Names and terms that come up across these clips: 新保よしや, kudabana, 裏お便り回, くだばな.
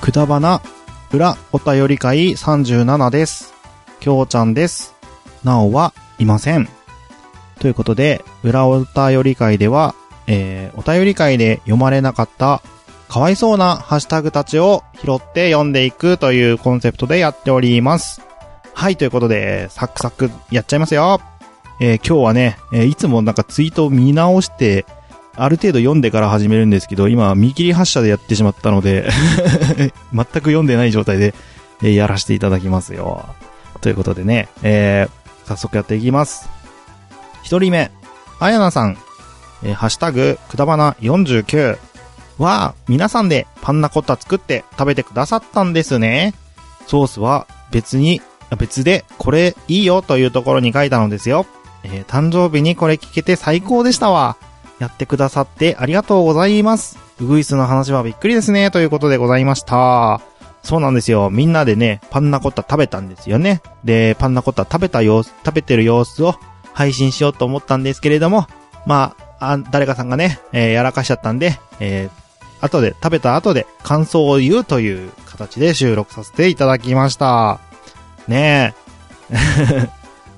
くだばな裏お便り会37です。きょうちゃんです。なおはいませんということで、裏お便り会では、お便り会で読まれなかったかわいそうなハッシュタグたちを拾って読んでいくというコンセプトでやっております。はい、ということでサクサクやっちゃいますよ。今日はね、いつもなんかツイートを見直してある程度読んでから始めるんですけど、今見切り発車でやってしまったので全く読んでない状態で、やらせていただきますよ。ということでね、早速やっていきます。一人目、あやなさん、ハッシュタグくだばな49は皆さんでパンナコッタ作って食べてくださったんですね。ソースは別でこれいいよというところに書いたのですよ。誕生日にこれ聞けて最高でしたわ。やってくださってありがとうございます。うぐいすの話はびっくりですね。ということでございました。そうなんですよ。みんなでね、パンナコッタ食べたんですよね。で、パンナコッタ食べてる様子を配信しようと思ったんですけれども、まあ、誰かさんがね、やらかしちゃったんで、食べた後で感想を言うという形で収録させていただきました。ねえ。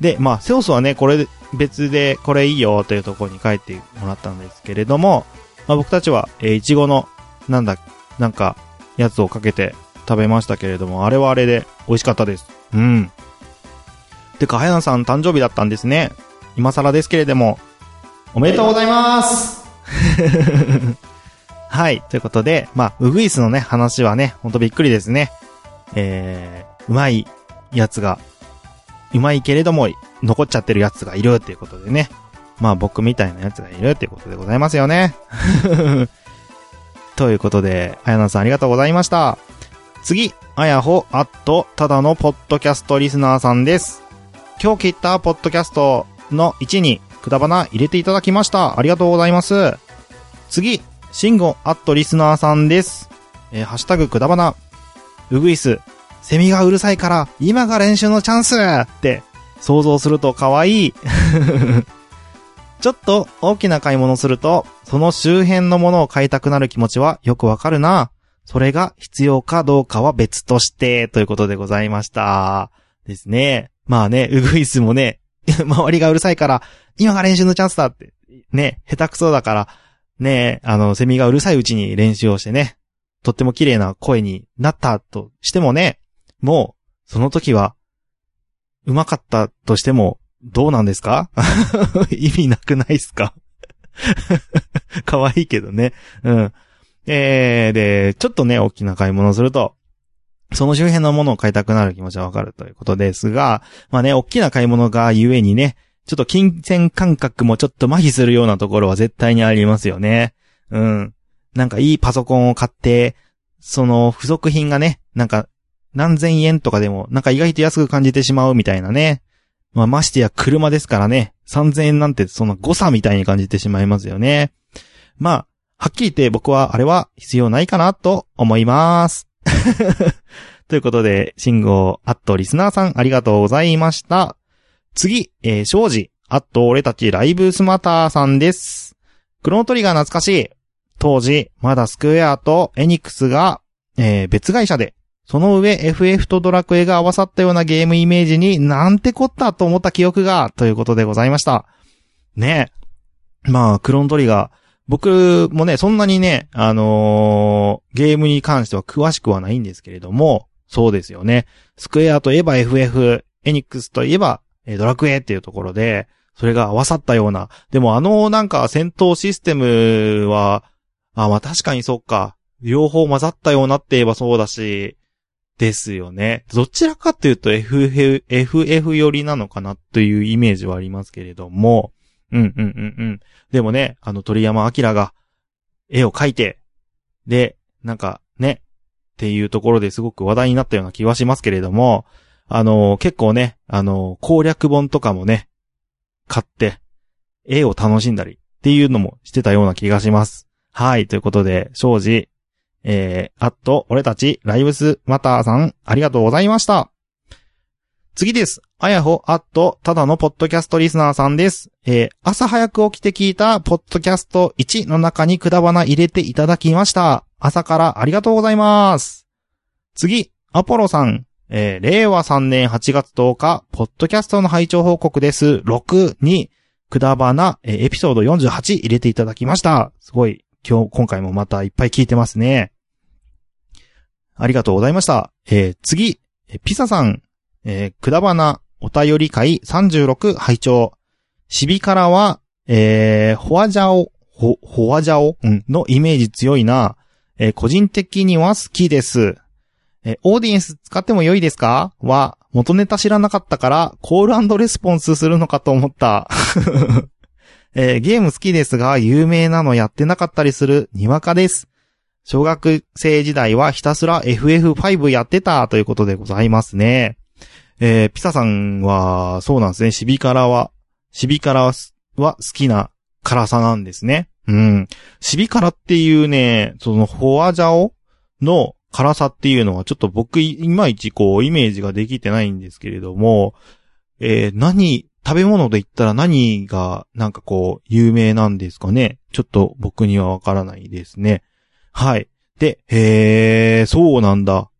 で、まあ、セオスはね、これ別でこれいいよというところに書いてもらったんですけれども、まあ僕たちは、イチゴの、やつをかけて食べましたけれども、あれはあれで美味しかったです。うん。てか、はやなさん誕生日だったんですね。今更ですけれども、おめでとうございますはい、ということで、まあ、うぐいすのね、話はね、ほんとびっくりですね。うまいけれども、残っちゃってるやつがいるっていうことでね。まあ僕みたいなやつがいるっていうことでございますよね。ということで、あやなさんありがとうございました。次、あやほただのポッドキャストリスナーさんです。今日聞いたポッドキャストの1にくだばな入れていただきました。ありがとうございます。次、しんごリスナーさんです。ハッシュタグくだばな。うぐいす。セミがうるさいから、今が練習のチャンスって、想像すると可愛い。ちょっと大きな買い物すると、その周辺のものを買いたくなる気持ちはよくわかるな。それが必要かどうかは別として、ということでございました。ですね。まあね、うぐいすもね、周りがうるさいから、今が練習のチャンスだって、ね、下手くそだから、ね、セミがうるさいうちに練習をしてね、とっても綺麗な声になったとしてもね、もう、その時は、うまかったとしても、どうなんですか意味なくないっすかかわいいけどね。うん。で、ちょっとね、大きな買い物をすると、その周辺のものを買いたくなる気持ちはわかるということですが、まあね、大きな買い物がゆえにね、ちょっと金銭感覚もちょっと麻痺するようなところは絶対にありますよね。うん。なんかいいパソコンを買って、その付属品がね、なんか、何千円とかでも、なんか意外と安く感じてしまうみたいなね。まあ、ましてや車ですからね。3,000円なんてそんな誤差みたいに感じてしまいますよね。まあ、はっきり言って僕はあれは必要ないかなと思います。ということで、信号リスナーさんありがとうございました。次、庄司俺たちライブスマターさんです。クロノトリガー懐かしい。当時、まだスクエアとエニックスが、別会社で、その上 FF とドラクエが合わさったようなゲームイメージになんてこったと思った記憶がということでございました。ねえ。まあ、クロノトリガー。僕もね、そんなにね、ゲームに関しては詳しくはないんですけれども、そうですよね。スクエアといえば FF、エニックスといえばドラクエっていうところで、それが合わさったような。でもなんか戦闘システムは、まあ確かにそうか。両方混ざったようなって言えばそうだし、ですよね。どちらかというと FF 寄りなのかなというイメージはありますけれども。でもね、鳥山明が絵を描いて、で、なんかね、っていうところですごく話題になったような気はしますけれども、結構ね、攻略本とかもね、買って、絵を楽しんだりっていうのもしてたような気がします。はい、ということで、庄司、俺たち、ライブスマターさん、ありがとうございました。次です。あやほただのポッドキャストリスナーさんです。朝早く起きて聞いた、ポッドキャスト1の中にくだばな入れていただきました。朝からありがとうございます。次、アポロさん。令和3年8月10日、ポッドキャストの拝聴報告です。6に、kudabana、エピソード48入れていただきました。すごい、今回もまたいっぱい聞いてますね。ありがとうございました。次、ピサさん、kudabana、お便り会36拝聴。シビからは、ホワジャオ、のイメージ強いな。個人的には好きです。オーディエンス使っても良いですかは、元ネタ知らなかったから、コール&レスポンスするのかと思った。ゲーム好きですが、有名なのやってなかったりする、にわかです。小学生時代はひたすら FF5 やってたということでございますね。ピサさんは、そうなんですね。シビカラは好きな辛さなんですね。うん。シビカラっていうね、その、ホワジャオの、辛さっていうのはちょっと僕いまいちこうイメージができてないんですけれども、食べ物で言ったら何がなんかこう有名なんですかね。ちょっと僕にはわからないですね。はい。で、そうなんだ。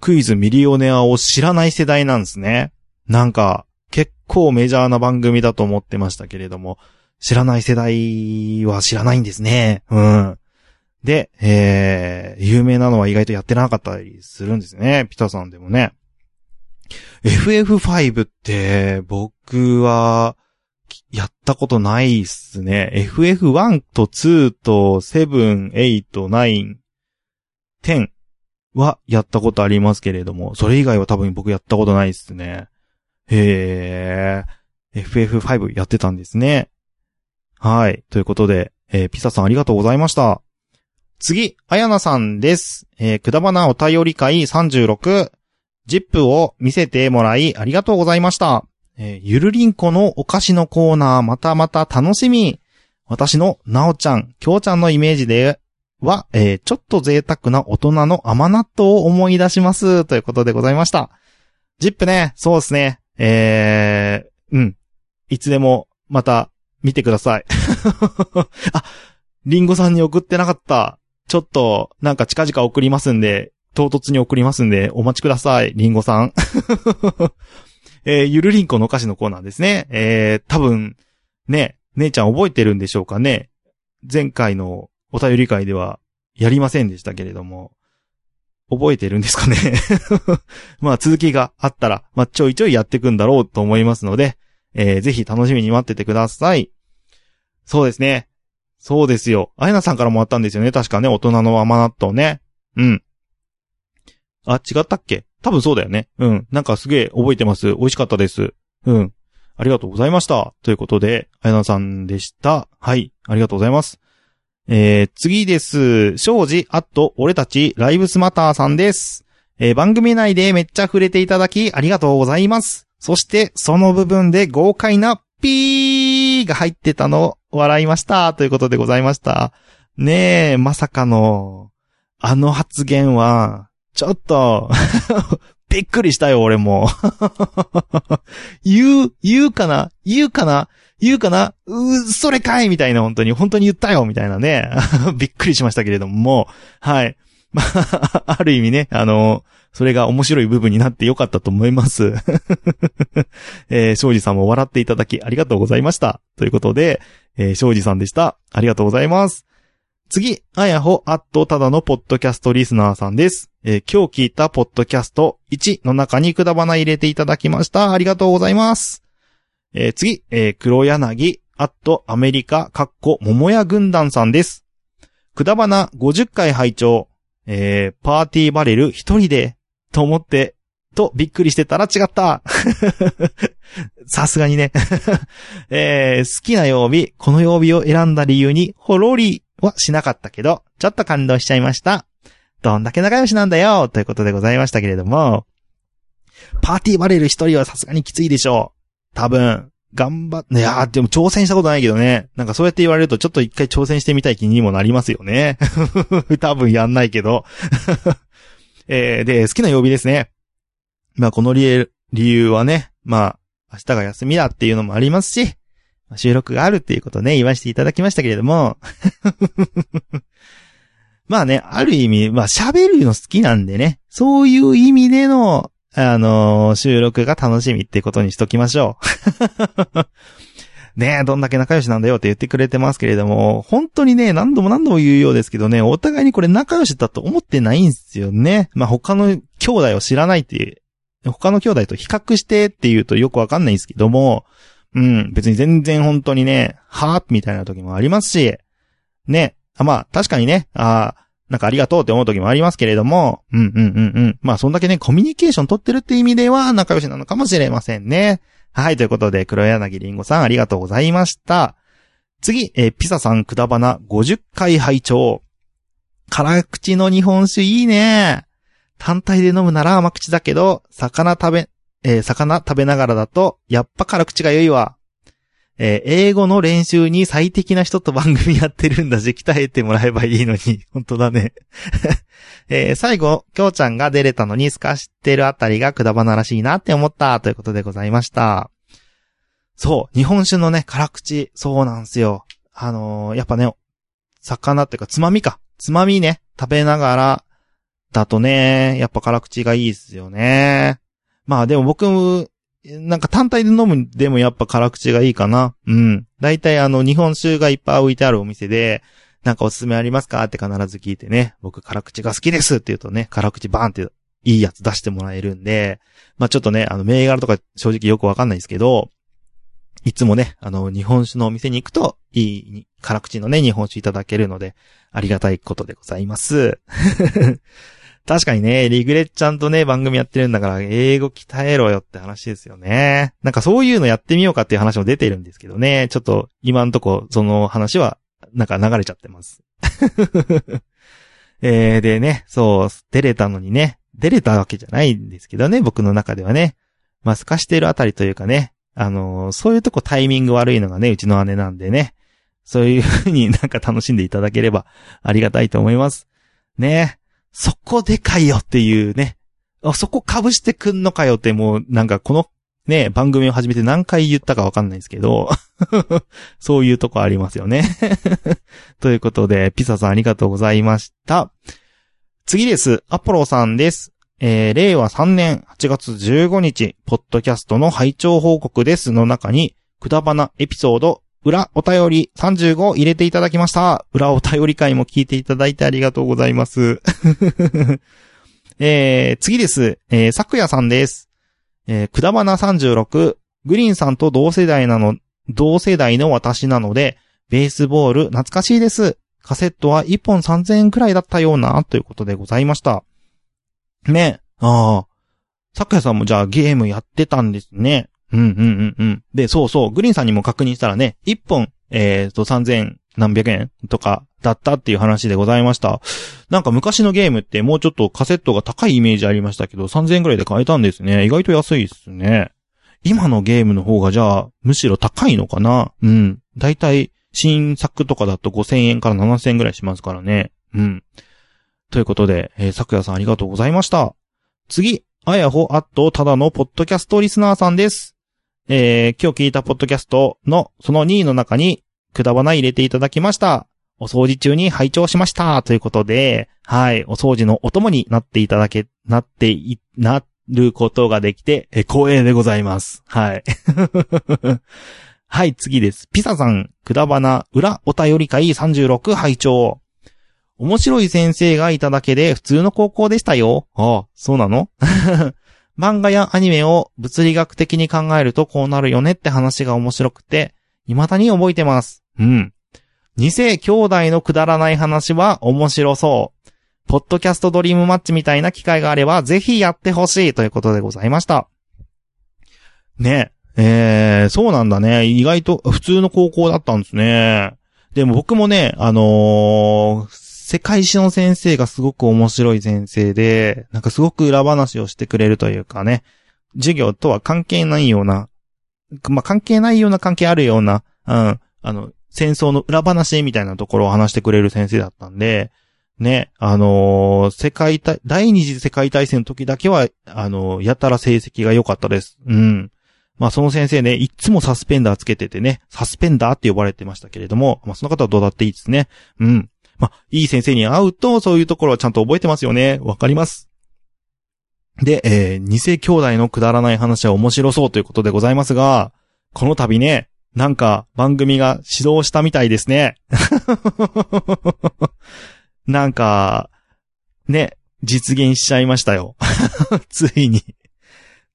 クイズミリオネアを知らない世代なんですね。なんか結構メジャーな番組だと思ってましたけれども、知らない世代は知らないんですね。うん。で、有名なのは意外とやってなかったりするんですね。ピタさんでもね。FF5 って僕はやったことないっすね。FF1 と2と7、8、9、10はやったことありますけれども、それ以外は多分僕やったことないっすね。FF5 やってたんですね。はい。ということで、ピサさんありがとうございました。次、あやなさんです。kudabanaお便り会36、ジップを見せてもらいありがとうございました。ゆるりんこのお菓子のコーナーまたまた楽しみ。私のなおちゃん、きょうちゃんのイメージでは、ちょっと贅沢な大人の甘納豆を思い出します。ということでございました。ジップね、そうですね。いつでもまた見てください。あ、りんごさんに送ってなかった。ちょっと、なんか近々送りますんで、唐突に送りますんで、お待ちください、リンゴさん。ゆるりんこのお菓子のコーナーですね。多分、ね、姉ちゃん覚えてるんでしょうかね。前回のお便り会ではやりませんでしたけれども、覚えてるんですかね。まあ続きがあったら、まあちょいちょいやっていくんだろうと思いますので、ぜひ楽しみに待っててください。そうですね。そうですよ。あやなさんからもらったんですよね。確かね、大人の甘納豆ね。うん。あ、違ったっけ？多分そうだよね。うん。なんかすげえ覚えてます。美味しかったです。うん。ありがとうございました。ということで、あやなさんでした。はい。ありがとうございます。次です。庄司、俺たち、ライブスマターさんです。番組内でめっちゃ触れていただき、ありがとうございます。そして、その部分で豪快なピーが入ってたの笑いましたということでございました。ねえ、まさかのあの発言はちょっとびっくりしたよ俺も。言うかなそれかいみたいな本当に言ったよみたいなね。びっくりしましたけれども、はい。まあ、ある意味ね、それが面白い部分になってよかったと思います。庄司さんも笑っていただきありがとうございました。ということで、庄司さんでした。ありがとうございます。次、あやほただのポッドキャストリスナーさんです。今日聞いたポッドキャスト1の中にkudabana入れていただきました。ありがとうございます。次、黒柳アメリカ桃屋軍団さんです。kudabana50回拝聴。パーティーバレル一人でと思ってとびっくりしてたら違ったさすがにね、好きな曜日この曜日を選んだ理由にほろりはしなかったけどちょっと感動しちゃいました。どんだけ仲良しなんだよということでございましたけれども、パーティーバレル一人はさすがにきついでしょう。多分でも挑戦したことないけどね。なんかそうやって言われるとちょっと一回挑戦してみたい気にもなりますよね。多分やんないけど、で、好きな曜日ですね。まあこの理由はね、まあ明日が休みだっていうのもありますし、収録があるっていうことね、言わせていただきましたけれども。まあね、ある意味、まあ喋るの好きなんでね。そういう意味での、収録が楽しみってことにしときましょう。ねえ、どんだけ仲良しなんだよって言ってくれてますけれども、本当にね、何度も何度も言うようですけどね、お互いにこれ仲良しだと思ってないんですよね。まあ、他の兄弟を知らないって、他の兄弟と比較してっていうとよくわかんないんですけども、うん、別に全然本当にね、はぁみたいな時もありますし、ね、まあ、確かにね、なんかありがとうって思う時もありますけれども、まあ、そんだけね、コミュニケーション取ってるって意味では仲良しなのかもしれませんね。はい、ということで、黒柳りんごさんありがとうございました。次、ピサさんくだばな50回拝聴。辛口の日本酒いいね。単体で飲むなら甘口だけど、魚食べながらだと、やっぱ辛口が良いわ。英語の練習に最適な人と番組やってるんだし、鍛えてもらえばいいのに。本当だね、最後、きょうちゃんが出れたのに透かしてるあたりがくだばならしいなって思ったということでございました。そう、日本酒のね、辛口、そうなんですよ。やっぱね、魚っていうか、つまみね、食べながらだとね、やっぱ辛口がいいですよね。まあでも僕、なんか単体で飲むでもやっぱ辛口がいいかな。うん。だいたい日本酒がいっぱい置いてあるお店で、なんかおすすめありますかって必ず聞いてね、僕辛口が好きですって言うとね、辛口バーンっていいやつ出してもらえるんで、まあちょっとね、銘柄とか正直よくわかんないですけど、いつもね、日本酒のお店に行くと、いい、辛口のね、日本酒いただけるので、ありがたいことでございます。確かにね、リグレッちゃんとね、番組やってるんだから、英語鍛えろよって話ですよね。なんかそういうのやってみようかっていう話も出てるんですけどね、ちょっと今んとこその話は、なんか流れちゃってます。でね、そう、出れたのにね、出れたわけじゃないんですけどね、僕の中ではね。まあ、透かしてるあたりというかね、そういうとこタイミング悪いのがね、うちの姉なんでね、そういう風になんか楽しんでいただければありがたいと思います。ね。そこでかいよっていうね。あ、そこ被してくんのかよってもうなんかこのね、番組を始めて何回言ったかわかんないですけど、そういうとこありますよね。ということで、ピサさんありがとうございました。次です。アポロさんです。令和3年8月15日、ポッドキャストの拝聴報告ですの中に、くだばなエピソード、裏お便り35入れていただきました。裏お便り会も聞いていただいてありがとうございます。次です。さくやさんです。くだばな36、グリーンさんと同世代の私なので、ベースボール懐かしいです。カセットは1本3000円くらいだったような、ということでございました。ね。ああ。さくやさんもじゃあゲームやってたんですね。で、そう、グリーンさんにも確認したらね、1本、3000何百円とかだったっていう話でございました。なんか昔のゲームってもうちょっとカセットが高いイメージありましたけど、3000円くらいで買えたんですね。意外と安いですね。今のゲームの方がじゃあ、むしろ高いのかな？うん。だいたい新作とかだと5000円から7000円くらいしますからね。うん。ということで、さくやさんありがとうございました。次、あやほあっとただのポッドキャストリスナーさんです。今日聞いたポッドキャストのその2位の中にくだばな入れていただきました。お掃除中に拝聴しました。ということで、はい、お掃除のお供になることができて、光栄でございます。はい。はい、次です。ピサさん、くだばな裏お便り会36拝聴。面白い先生がいただけで普通の高校でしたよ。ああ、そうなの？漫画やアニメを物理学的に考えるとこうなるよねって話が面白くて、未だに覚えてます。うん。二世兄弟のくだらない話は面白そう。ポッドキャストドリームマッチみたいな機会があればぜひやってほしいということでございました。ねえ、そうなんだね。意外と普通の高校だったんですね。でも僕もね、世界史の先生がすごく面白い先生で、なんかすごく裏話をしてくれるというかね、授業とは関係ないような、まあ、関係ないような関係あるような、うん、戦争の裏話みたいなところを話してくれる先生だったんで、ね、第二次世界大戦の時だけは、やたら成績が良かったです。うん。まあ、その先生ね、いつもサスペンダーつけててね、サスペンダーって呼ばれてましたけれども、まあ、その方はどうだっていいですね。うん。まあ、いい先生に会うと、そういうところはちゃんと覚えてますよね。わかります。で、二世兄弟のくだらない話は面白そうということでございますが、この度ね、なんか番組が始動したみたいですね。なんか、ね、実現しちゃいましたよ。ついに。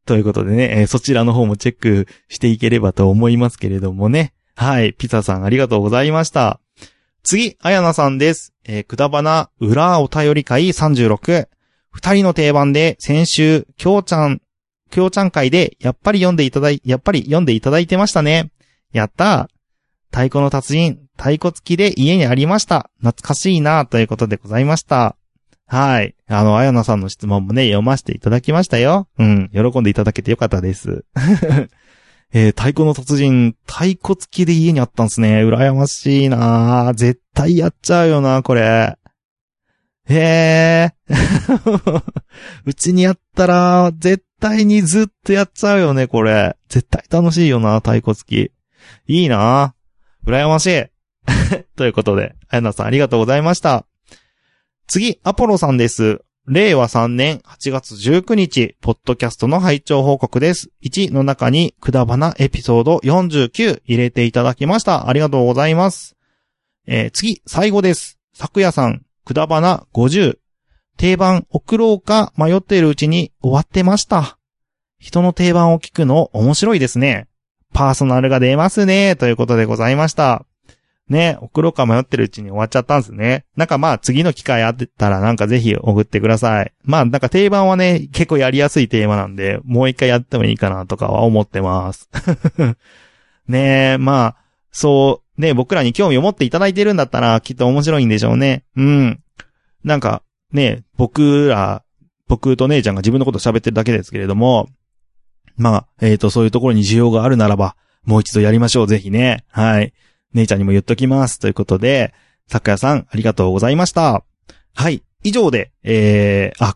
ということでね、そちらの方もチェックしていければと思いますけれどもね。はい、ピザさんありがとうございました。次、あやなさんです。くだばな裏お便り会36。二人の定番で先週、きょうちゃん会でやっぱり読んでいただいてましたね。やったー。太鼓の達人、太鼓付きで家にありました。懐かしいなということでございました。はい。あやなさんの質問もね、読ませていただきましたよ。うん。喜んでいただけてよかったです。太鼓の達人、太鼓付きで家にあったんですね。羨ましいなー。絶対やっちゃうよな、これ。へー。うちにやったら、絶対にずっとやっちゃうよね、これ。絶対楽しいよな、太鼓付き。いいなー。羨ましい。ということで、あやなさんありがとうございました。次、アポロさんです。令和3年8月19日、ポッドキャストの拝聴報告です。1の中に、くだばなエピソード49入れていただきました。ありがとうございます。次、最後です。さくやさん、くだばな50。定番送ろうか迷っているうちに終わってました。人の定番を聞くの面白いですね。パーソナルが出ますね。ということでございました。ね、送ろうか迷ってるうちに終わっちゃったんですね。なんかまあ次の機会あったらなんかぜひ送ってください。まあなんか定番はね、結構やりやすいテーマなんで、もう一回やってもいいかなとかは思ってます。ねえ、まあ、そう、ね、僕らに興味を持っていただいてるんだったらきっと面白いんでしょうね。うん。なんかね、僕と姉ちゃんが自分のこと喋ってるだけですけれども、まあ、そういうところに需要があるならば、もう一度やりましょう、ぜひね。はい。姉ちゃんにも言っときます。ということで、さくやさん、ありがとうございました。はい。以上で、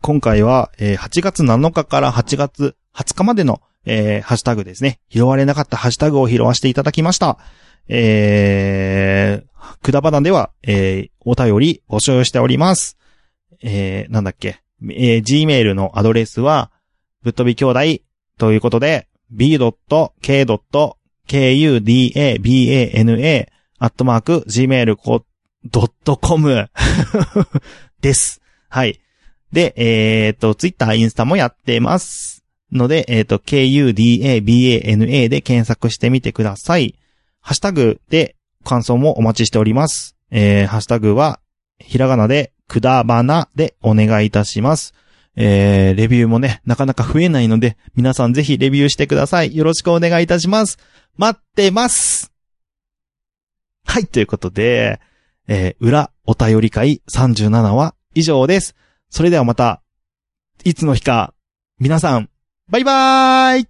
今回は、8月7日から8月20日までの、ハッシュタグですね。拾われなかったハッシュタグを拾わせていただきました。くだばなでは、お便り募集しております。Gmail のアドレスは、ぶっとび兄弟ということで、b.k.kudabana@gmail.com です。はい。で、ツイッター、インスタもやってます。ので、kudabana で検索してみてください。ハッシュタグで感想もお待ちしております。ハッシュタグは、ひらがなで、くだばなでお願いいたします。レビューもね、なかなか増えないので、皆さんぜひレビューしてください。よろしくお願いいたします。待ってます。はい、ということで、裏お便り会37は以上です。それではまた、いつの日か、皆さん、バイバーイ。